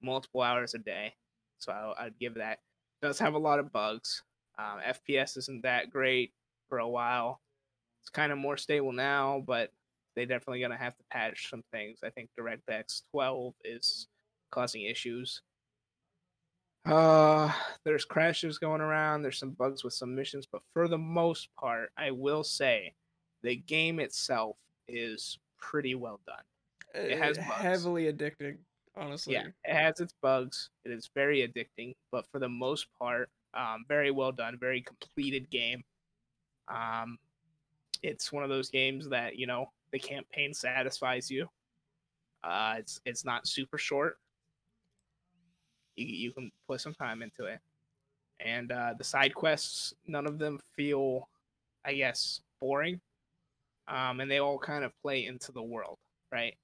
Multiple hours a day. So I'd give that. It does have a lot of bugs. FPS isn't that great for a while. It's kind of more stable now, but they're definitely going to have to patch some things. I think DirectX 12 is causing issues. There's crashes going around. There's some bugs with some missions. But for the most part, I will say the game itself is pretty well done. It has bugs. Heavily addicting, honestly. Yeah, it has its bugs. It is very addicting, but for the most part, very well done, very completed game. It's one of those games that, you know, the campaign satisfies you. It's not super short. You can put some time into it. And the side quests, none of them feel, I guess, boring. And they all kind of play into the world, right?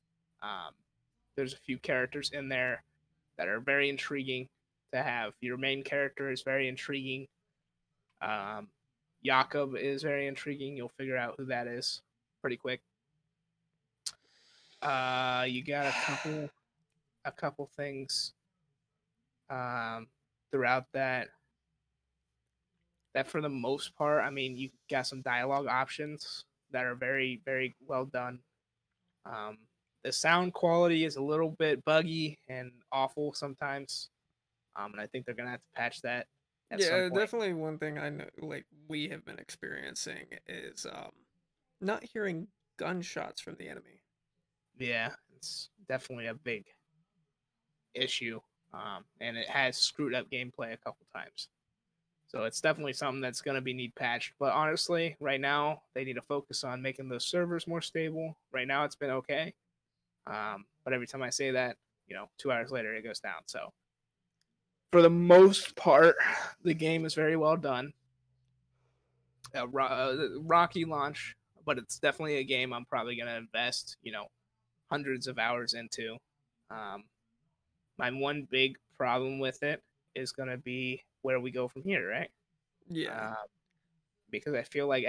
There's a few characters in there that are very intriguing to have. Your main character is very intriguing. Jakob is very intriguing. You'll figure out who that is pretty quick. You got a couple things throughout that for the most part, I mean, you got some dialogue options that are very, very well done. The sound quality is a little bit buggy and awful sometimes, and I think they're gonna have to patch that. At some point. Definitely one thing I know, like we have been experiencing, is not hearing gunshots from the enemy. Yeah, it's definitely a big issue, and it has screwed up gameplay a couple times. So it's definitely something that's going to need patched. But honestly, right now, they need to focus on making those servers more stable. Right now, it's been okay. But every time I say that, you know, 2 hours later, it goes down. So for the most part, the game is very well done. A rocky launch, but it's definitely a game I'm probably going to invest, hundreds of hours into. My one big problem with it is going to be where we go from here, right? Yeah. Because I feel like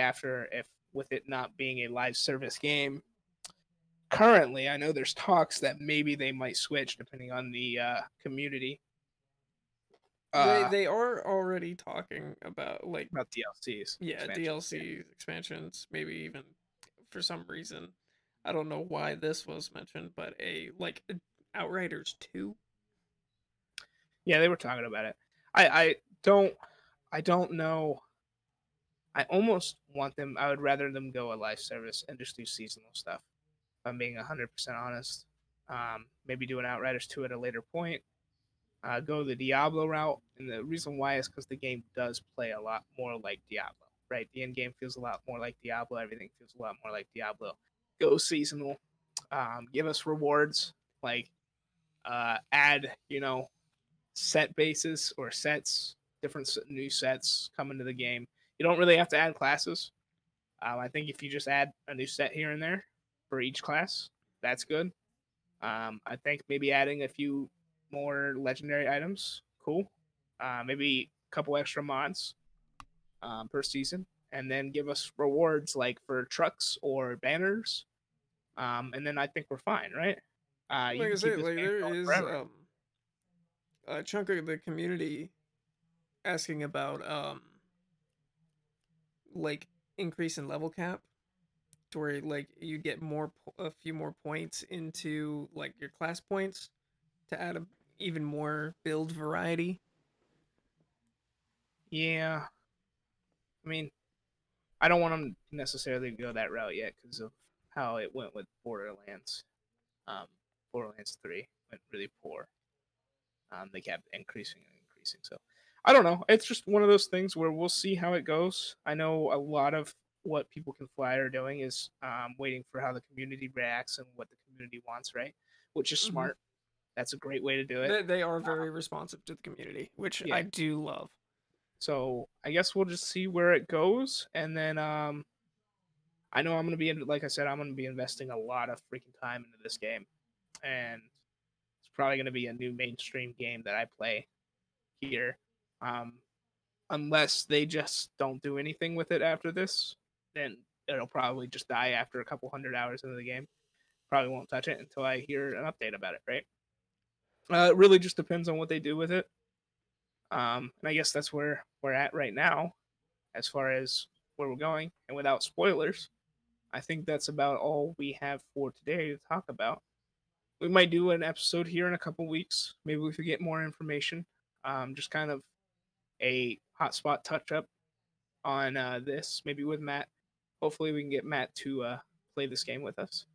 with it not being a live service game, currently, I know there's talks that maybe they might switch depending on the community. They are already talking about DLCs. Yeah, DLCs, expansions, maybe even for some reason. I don't know why this was mentioned, but Outriders 2. Yeah, they were talking about it. I don't know. I almost want them. I would rather them go a live service and just do seasonal stuff. If I'm being 100% honest. Maybe do an Outriders 2 at a later point. Go the Diablo route. And the reason why is because the game does play a lot more like Diablo, right? The end game feels a lot more like Diablo. Everything feels a lot more like Diablo. Go seasonal. Give us rewards. Add, set bases or sets, different new sets come into the game. You don't really have to add classes. I think if you just add a new set here and there for each class, that's good. I think maybe adding a few more legendary items, cool. Maybe a couple extra mods per season, and then give us rewards for trucks or banners. And then I think we're fine, right? There is a chunk of the community asking about increase in level cap to where you get a few more points into your class points to add even more build variety. Yeah. I mean, I don't want them to necessarily go that route yet because of how it went with Borderlands. Borderlands 3 went really poor. They kept increasing. So I don't know. It's just one of those things where we'll see how it goes. I know a lot of what People Can Fly are doing is waiting for how the community reacts and what the community wants, right? Which is smart. That's a great way to do it. They are very responsive to the community, which I do love. So I guess we'll just see where it goes. And then I know I'm going to be, like I said, I'm going to be investing a lot of freaking time into this game. And it's probably going to be a new mainstream game that I play here. Unless they just don't do anything with it after this, then it'll probably just die after a couple hundred hours into the game. Probably won't touch it until I hear an update about it, right? It really just depends on what they do with it. And I guess that's where we're at right now, as far as where we're going. And without spoilers, I think that's about all we have for today to talk about. We might do an episode here in a couple weeks. Maybe we could get more information. Just kind of a hotspot touch-up on this, maybe with Matt. Hopefully we can get Matt to play this game with us.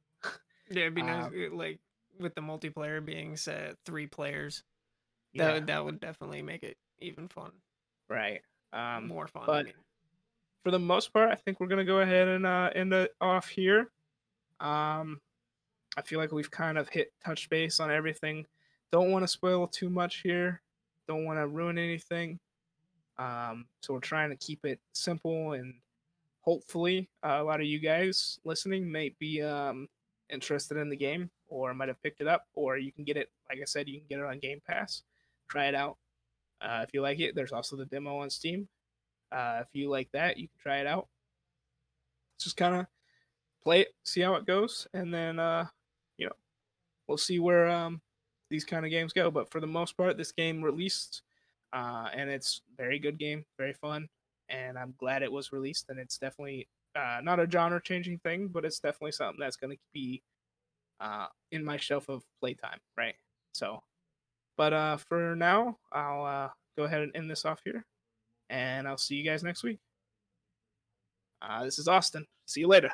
Yeah, it'd be nice, with the multiplayer being set 3 players. Yeah. That would definitely make it even fun. Right. More fun. But for the most part, I think we're going to go ahead and end it off here. I feel like we've kind of touch base on everything. Don't want to spoil too much here. Don't want to ruin anything. So we're trying to keep it simple, and hopefully a lot of you guys listening may be interested in the game or might have picked it up, or you can get it, like I said, you can get it on Game Pass. Try it out. If you like it, there's also the demo on Steam. If you like that, you can try it out. Just kind of play it, see how it goes, and then we'll see where these kind of games go. But for the most part, this game released, and it's a very good game, very fun, and I'm glad it was released. And it's definitely not a genre-changing thing, but it's definitely something that's going to be in my shelf of playtime, right? So, but for now, I'll go ahead and end this off here, and I'll see you guys next week. This is Austin. See you later.